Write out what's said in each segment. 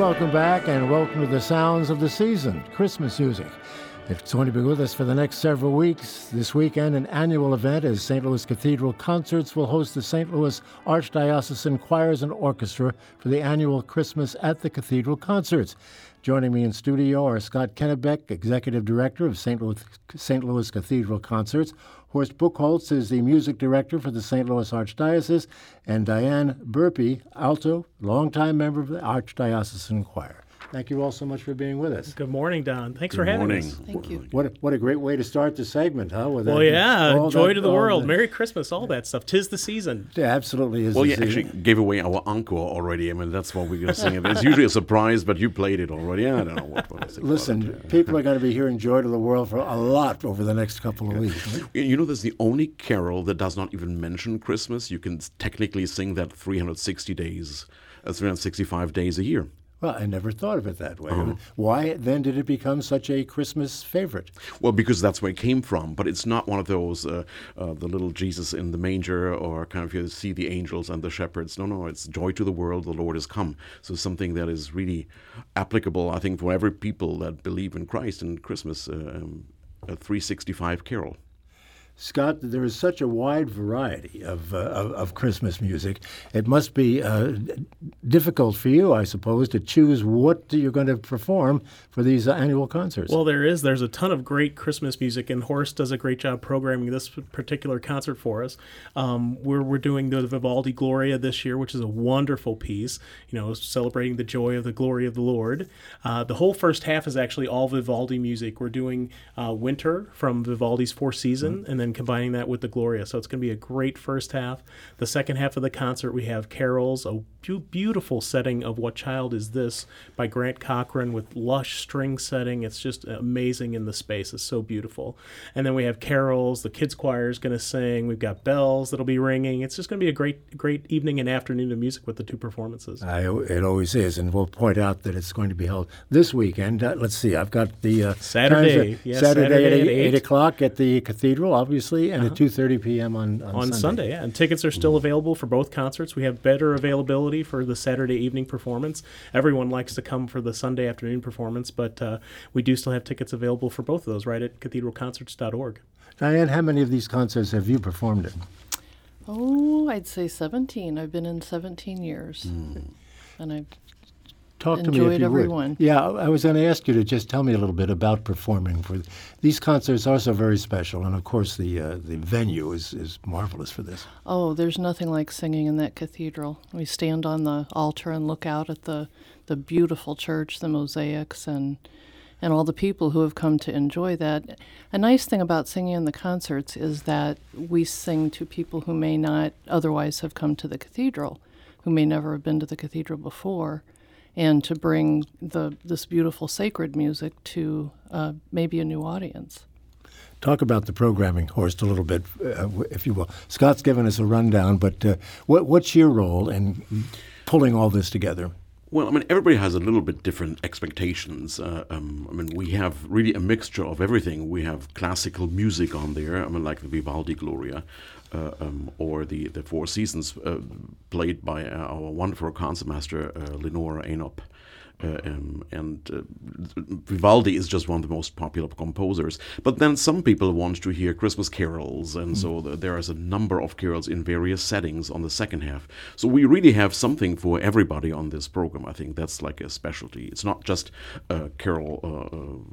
Welcome back, and welcome to the sounds of the season, Christmas music. If it's going to be with us for the next several weeks, this weekend an annual event as St. Louis Cathedral Concerts will host the St. Louis Archdiocesan Choirs and Orchestra for the annual Christmas at the Cathedral Concerts. Joining me in studio are Scott Kennebeck, Executive Director of St. Louis Cathedral Concerts. Horst Buchholz is the Music Director for the St. Louis Archdiocese, and Diane Burpee Alto, longtime member of the Archdiocesan Choir. Thank you all so much for being with us. Good morning, Don. Thanks for having us. Thank you. What a great way to start the segment, huh? With joy to the world, Merry Christmas, all that stuff. Tis the season. Yeah, absolutely is. Well, you actually gave away our encore already. I mean, that's what we're going to sing. It's usually a surprise, but you played it already. I don't know what it's. Listen, people are going to be hearing "Joy to the World" for a lot over the next couple of weeks. Right? You know, this is the only carol that does not even mention Christmas. You can technically sing that 365 days a year. Well, I never thought of it that way. Uh-huh. Why then did it become such a Christmas favorite? Well, because that's where it came from. But it's not one of those, the little Jesus in the manger, or kind of you see the angels and the shepherds. No, it's joy to the world, the Lord has come. So something that is really applicable, I think, for every people that believe in Christ and Christmas, a 365 carol. Scott, there is such a wide variety of Christmas music. It must be difficult for you, I suppose, to choose what you're going to perform for these annual concerts. Well, there's a ton of great Christmas music, and Horst does a great job programming this particular concert for us. We're doing the Vivaldi Gloria this year, which is a wonderful piece, celebrating the joy of the glory of the Lord. The whole first half is actually all Vivaldi music. We're doing Winter from Vivaldi's Four Seasons, mm-hmm. and then combining that with the Gloria. So it's going to be a great first half. The second half of the concert, we have carols, a beautiful setting of What Child Is This by Grant Cochran with lush string setting. It's just amazing in the space. It's so beautiful. And then we have carols. The kids' choir is going to sing. We've got bells that'll be ringing. It's just going to be a great evening and afternoon of music with the two performances. It always is, and we'll point out that it's going to be held this weekend. Let's see. I've got the Saturday at 8 o'clock at the Cathedral, obviously, and at 2:30 p.m. on Sunday. And tickets are still available for both concerts. We have better availability for the Saturday evening performance. Everyone likes to come for the Sunday afternoon performance, but we do still have tickets available for both of those right at cathedralconcerts.org. Diane, how many of these concerts have you performed in? Oh, I'd say 17. I've been in 17 years, and I've enjoyed everyone. Yeah, I was going to ask you to just tell me a little bit about performing. These concerts are so very special, and of course the venue is marvelous for this. Oh, there's nothing like singing in that cathedral. We stand on the altar and look out at the beautiful church, the mosaics, and all the people who have come to enjoy that. A nice thing about singing in the concerts is that we sing to people who may not otherwise have come to the cathedral, who may never have been to the cathedral before, and to bring this beautiful sacred music to maybe a new audience. Talk about the programming, Horst, a little bit, if you will. Scott's given us a rundown, but what's your role in pulling all this together? Well, I mean, everybody has a little bit different expectations. I mean, we have really a mixture of everything. We have classical music on there, I mean, like the Vivaldi Gloria, or the Four Seasons, played by our wonderful concertmaster, Lenore Enop. Vivaldi is just one of the most popular composers. But then some people want to hear Christmas carols, and so there is a number of carols in various settings on the second half. So we really have something for everybody on this program. I think that's like a specialty. It's not just carol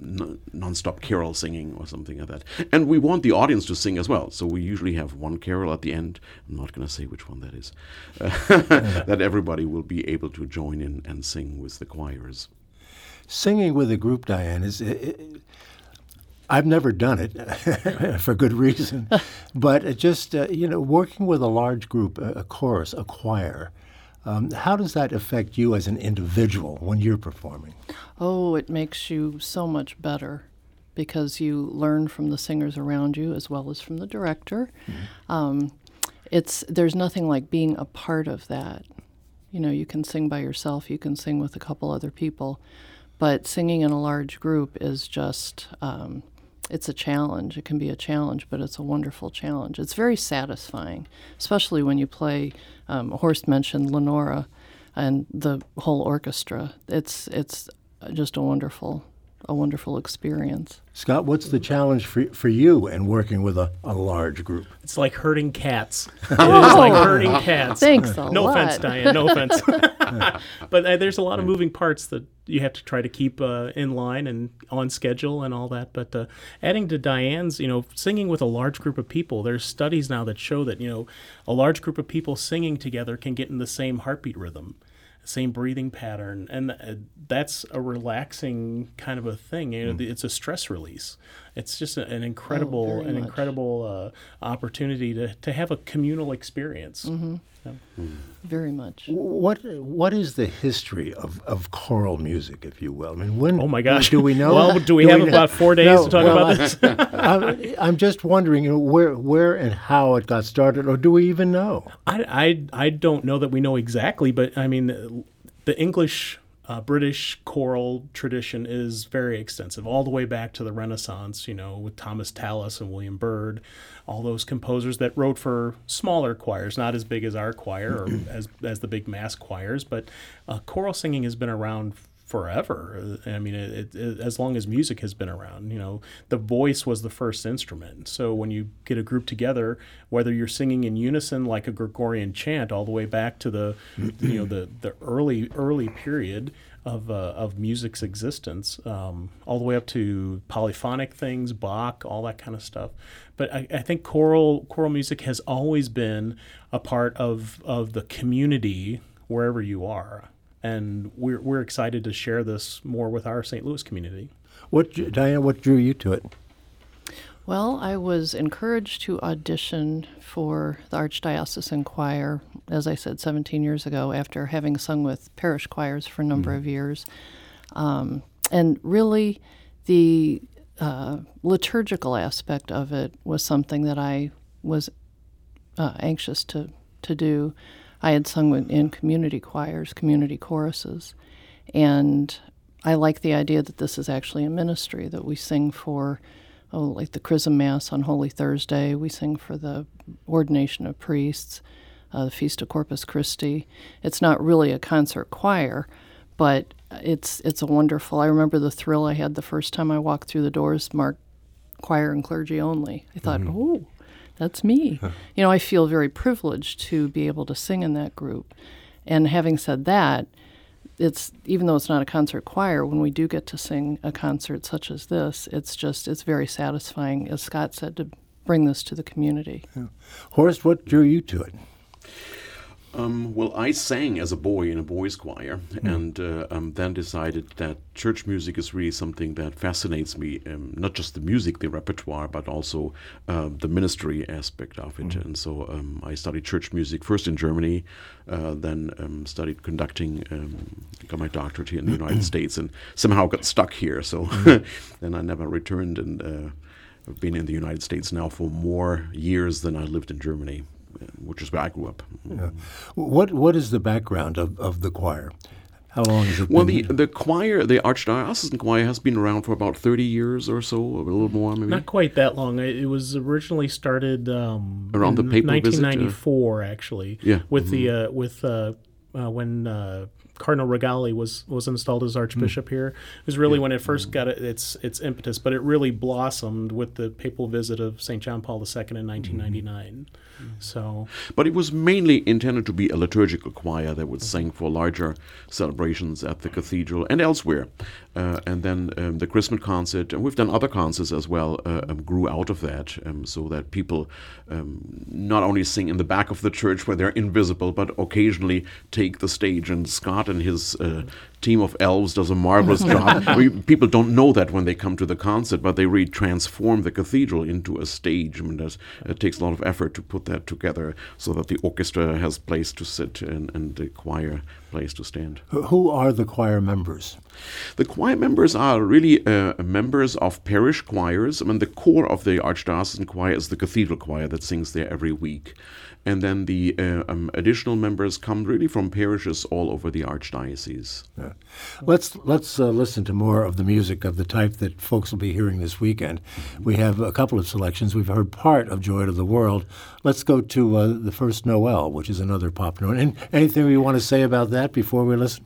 non-stop carol singing or something like that. And we want the audience to sing as well, so we usually have one carol at the end. I'm not going to say which one that is, that everybody will be able to join in and sing with the choirs. Singing with a group, Diane, is... I've never done it for good reason, but just, working with a large group, a chorus, a choir, how does that affect you as an individual when you're performing? Oh, it makes you so much better because you learn from the singers around you as well as from the director. Mm-hmm. There's nothing like being a part of that. You know, you can sing by yourself, you can sing with a couple other people, but singing in a large group is just... It's a challenge. It can be a challenge, but it's a wonderful challenge. It's very satisfying, especially when you play, Horst mentioned Lenora and the whole orchestra. It's just a wonderful experience. Scott, what's the challenge for you in working with a large group? It's like herding cats. It's like herding cats. Thanks a lot. No offense, Diane, no offense. But there's a lot of moving parts that you have to try to keep in line and on schedule and all that. But adding to Diane's, singing with a large group of people, there's studies now that show that, a large group of people singing together can get in the same heartbeat rhythm, same breathing pattern, and that's a relaxing kind of a thing. It's a stress release. It's just an incredible opportunity to have a communal experience. Mm-hmm. Yeah. Mm. Very much. What is the history of choral music, if you will? I mean, when? Oh my gosh! Do we know? Well, do we have about 4 days to talk about this? I'm just wondering, where and how it got started, or do we even know? I don't know that we know exactly, but I mean, the English. British choral tradition is very extensive, all the way back to the Renaissance, with Thomas Tallis and William Byrd, all those composers that wrote for smaller choirs, not as big as our choir or as the big mass choirs, but choral singing has been around forever. I mean, it, as long as music has been around, the voice was the first instrument. So when you get a group together, whether you're singing in unison like a Gregorian chant all the way back to the, the early period of music's existence, all the way up to polyphonic things, Bach, all that kind of stuff. But I think choral music has always been a part of the community wherever you are. And we're excited to share this more with our St. Louis community. Diane, what drew you to it? Well, I was encouraged to audition for the Archdiocesan Choir, as I said, 17 years ago, after having sung with parish choirs for a number of years. And really, the liturgical aspect of it was something that I was anxious to do. I had sung in community choirs, community choruses, and I like the idea that this is actually a ministry, that we sing for, like the Chrism Mass on Holy Thursday, we sing for the ordination of priests, the Feast of Corpus Christi. It's not really a concert choir, but it's a wonderful, I remember the thrill I had the first time I walked through the doors marked choir and clergy only. I thought, oh. That's me. I feel very privileged to be able to sing in that group. And having said that, even though it's not a concert choir, when we do get to sing a concert such as this, it's very satisfying, as Scott said, to bring this to the community. Yeah. Horst, what drew you to it? Well, I sang as a boy in a boys' choir, and then decided that church music is really something that fascinates me, not just the music, the repertoire, but also the ministry aspect of it. And so I studied church music first in Germany, then studied conducting, got my doctorate here in the United States, and somehow got stuck here. So then I never returned, and I've been in the United States now for more years than I lived in Germany, which is where I grew up. Yeah. What is the background of the choir? How long has it been? Well, the choir, the Archdiocesan Choir, has been around for about 30 years or so, a little more maybe. Not quite that long. It was originally started around the papal 1994, visit, actually. Yeah. With when Cardinal Rigali was installed as Archbishop here. It was really when it first got its impetus, but it really blossomed with the papal visit of St. John Paul II in 1999. So, but it was mainly intended to be a liturgical choir that would sing for larger celebrations at the cathedral and elsewhere. And then the Christmas concert, and we've done other concerts as well, grew out of that, so that people not only sing in the back of the church where they're invisible, but occasionally take the stage. And Scott and his team of elves does a marvelous job. People don't know that when they come to the concert, but they really transform the cathedral into a stage. I mean, it takes a lot of effort to put that together so that the orchestra has place to sit and the choir place to stand. Who are the choir members? The choir members are really members of parish choirs. I mean, the core of the Archdiocesan Choir is the cathedral choir that sings there every week. And then the additional members come really from parishes all over the archdiocese. Yeah. Let's listen to more of the music of the type that folks will be hearing this weekend. We have a couple of selections. We've heard part of Joy to the World. Let's go to The First Noel, which is another pop note. And anything we want to say about that before we listen?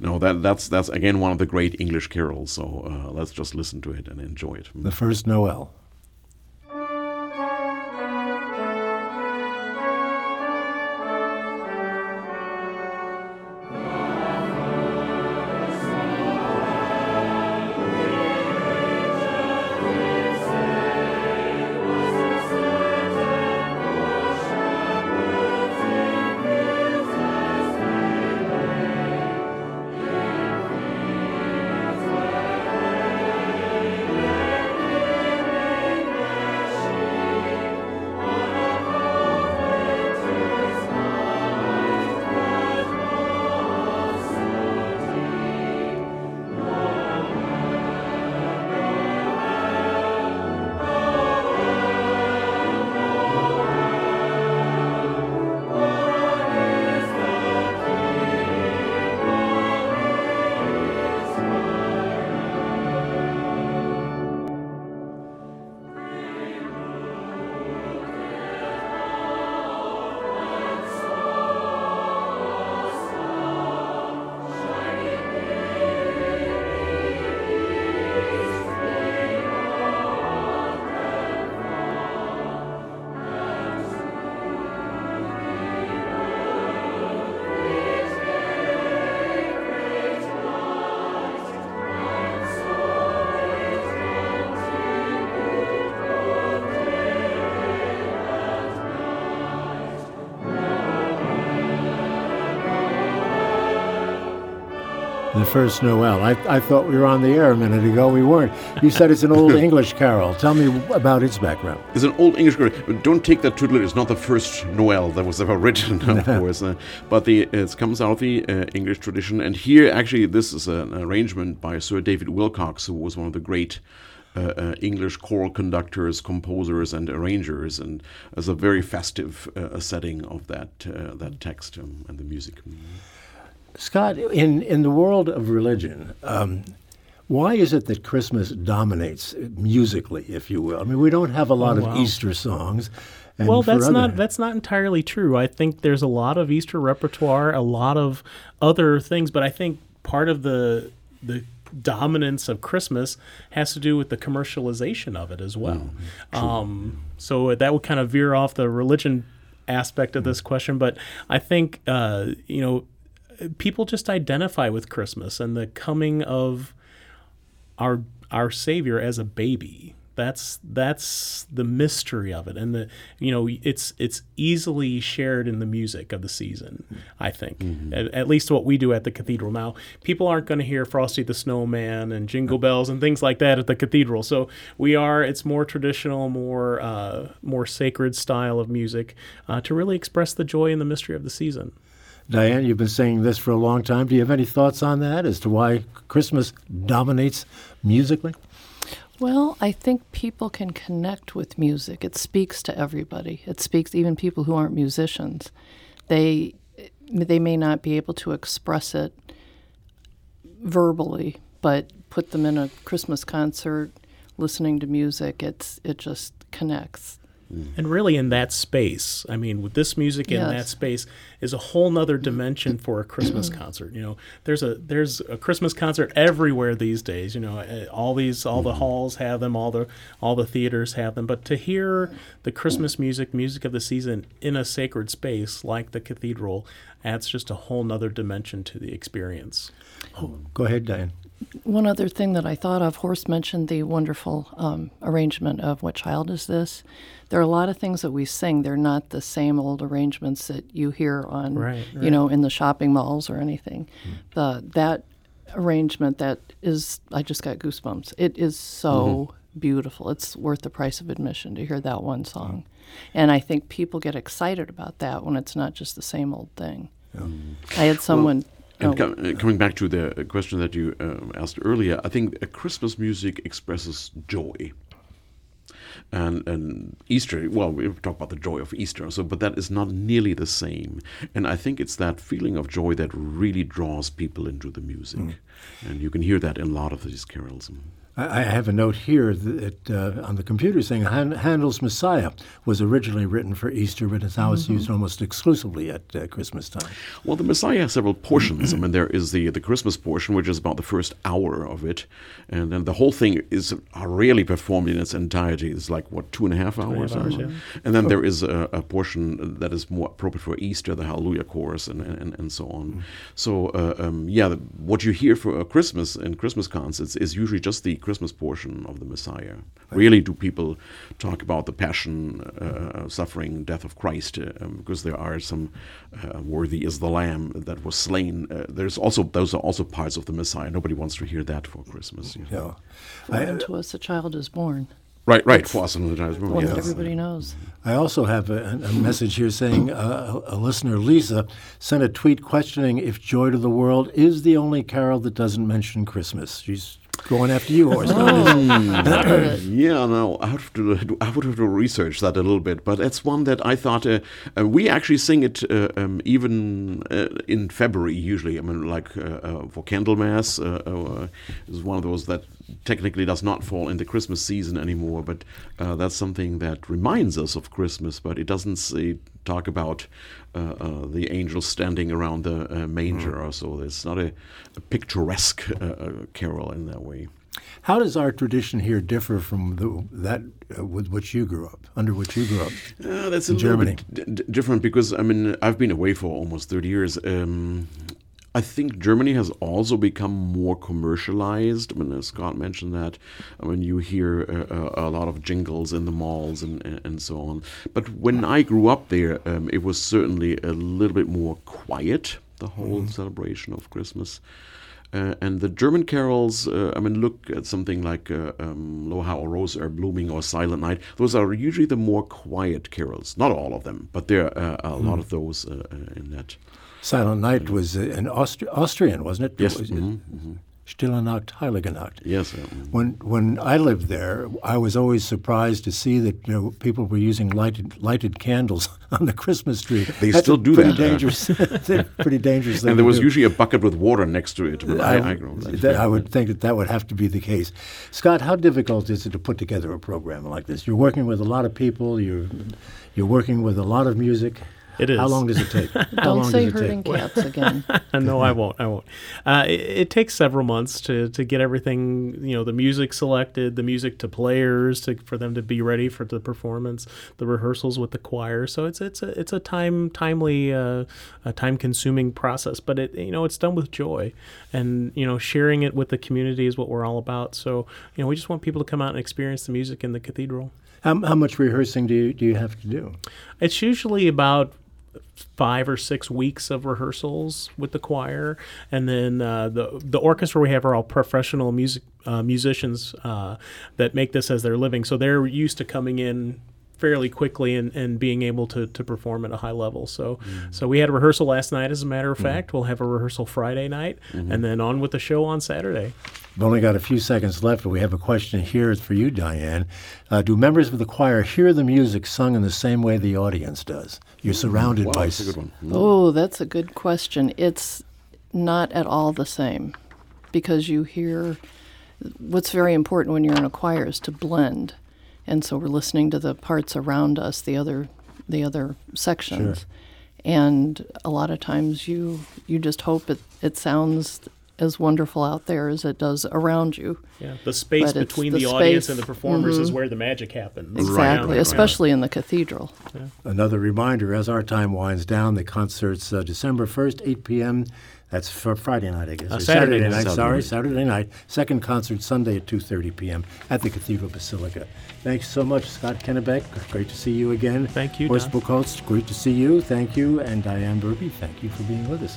No, that's again one of the great English carols. So let's just listen to it and enjoy it. The First Noel. The First Noel. I thought we were on the air a minute ago. We weren't. You said it's an old English carol. Tell me about its background. It's an old English carol. Don't take that too literally. It's not the first Noel that was ever written, of course. But it comes out of the English tradition. And here, actually, this is an arrangement by Sir David Willcocks, who was one of the great English choral conductors, composers, and arrangers, and as a very festive setting of that text and the music. Scott, in the world of religion, why is it that Christmas dominates musically, if you will? I mean, we don't have a lot of Easter songs. Well, that's not entirely true. I think there's a lot of Easter repertoire, a lot of other things, but I think part of the dominance of Christmas has to do with the commercialization of it as well. So that would kind of veer off the religion aspect of this question, but I think, people just identify with Christmas and the coming of our Savior as a baby. That's the mystery of it, and it's easily shared in the music of the season. I think at least what we do at the cathedral. Now, people aren't going to hear Frosty the Snowman and Jingle Bells and things like that at the cathedral. So it's more traditional, more sacred style of music to really express the joy and the mystery of the season. Diane, you've been saying this for a long time. Do you have any thoughts on that as to why Christmas dominates musically? Well, I think people can connect with music. It speaks to everybody. It speaks even people who aren't musicians. They may not be able to express it verbally, but put them in a Christmas concert, listening to music, it just connects. And really in that space, I mean, with this music in that space is a whole nother dimension for a Christmas concert. You know, there's a Christmas concert everywhere these days. You know, all the halls have them, all the theaters have them. But to hear the Christmas music of the season in a sacred space like the cathedral adds just a whole nother dimension to the experience. Oh, go ahead, Diane. One other thing that I thought of, Horst mentioned the wonderful arrangement of What Child Is This? There are a lot of things that we sing. They're not the same old arrangements that you hear on, you know, in the shopping malls or anything. That arrangement that is, I just got goosebumps. It is so beautiful. It's worth the price of admission to hear that one song. And I think people get excited about that when it's not just the same old thing. I had someone... coming back to the question that you asked earlier, I think Christmas music expresses joy, and Easter. Well, we talk about the joy of Easter, but that is not nearly the same. And I think it's that feeling of joy that really draws people into the music, and you can hear that in a lot of these carols. I have a note here that on the computer saying Handel's Messiah was originally written for Easter, but is now it's used almost exclusively at Christmas time. Well, the Messiah has several portions. I mean, there is the Christmas portion, which is about the first hour of it, and then the whole thing is rarely performed in its entirety. It's like, 2.5 hours? And then there is a portion that is more appropriate for Easter, the Hallelujah chorus, and so on. So, what you hear for Christmas and Christmas concerts is usually just the Christmas portion of the Messiah. Really, do people talk about the passion, suffering, death of Christ? Because there are some worthy is the Lamb that was slain. Those are also parts of the Messiah. Nobody wants to hear that for Christmas. To us, a child is born. Right. It's for us, another child is born. One that everybody knows. I also have a message here saying a listener, Lisa, sent a tweet questioning if "Joy to the World" is the only carol that doesn't mention Christmas. She's going after you, Horst. I would have to research that a little bit, but that's one that I thought we actually sing it even in February usually. I mean, like for Candlemas is one of those that technically does not fall in the Christmas season anymore, but that's something that reminds us of Christmas, but it doesn't talk about the angels standing around the manger or so. It's not a picturesque carol in that way. How does our tradition here differ from under which you grew up? That's in Germany. Different because, I mean, I've been away for almost 30 years. I think Germany has also become more commercialized. I mean, Scott mentioned that. I mean, you hear a lot of jingles in the malls and so on. But when I grew up there, it was certainly a little bit more quiet, the whole celebration of Christmas. And the German carols, look at something like Lohengrin or Rose Are Blooming or Silent Night. Those are usually the more quiet carols. Not all of them, but there are a lot of those in that. Silent Night was an Austrian, wasn't it? Yes. Stille Nacht, Heilige Nacht. Yes. When I lived there, I was always surprised to see that people were using lighted candles on the Christmas tree. They still do that. Pretty dangerous thing. And there was usually a bucket with water next to it. I would think that would have to be the case. Scott, how difficult is it to put together a program like this? You're working with a lot of people. You're working with a lot of music. It is. How long does it take? Don't say herding cats again. No, I won't. It takes several months to get everything, the music selected, the music to players, for them to be ready for the performance, the rehearsals with the choir. So it's a time-consuming process, but it it's done with joy, and sharing it with the community is what we're all about. So we just want people to come out and experience the music in the cathedral. How much rehearsing do you have to do? It's usually about 5 or 6 weeks of rehearsals with the choir, and then the orchestra we have are all professional musicians that make this as their living. So they're used to coming in fairly quickly and being able to perform at a high level. So we had a rehearsal last night, as a matter of fact. We'll have a rehearsal Friday night, and then on with the show on Saturday. We've only got a few seconds left, but we have a question here for you, Diane. Do members of the choir hear the music sung in the same way the audience does? You're surrounded by... That's a good one. Oh, that's a good question. It's not at all the same, because you hear... What's very important when you're in a choir is to blend and so we're listening to the parts around us, the other sections. Sure. And a lot of times you just hope it sounds as wonderful out there as it does around you. Yeah, the space between the audience and the performers mm-hmm. is where the magic happens. Exactly, right. Especially in the cathedral. Yeah. Another reminder, as our time winds down, the concert's December 1st, 8 p.m., that's for Friday night, I guess. Saturday night. Second concert Sunday at 2:30 p.m. at the Cathedral Basilica. Thanks so much, Scott Kennebeck. Great to see you again. Thank you, Horst Buchholz, great to see you. Thank you. And Diane Burpee, thank you for being with us.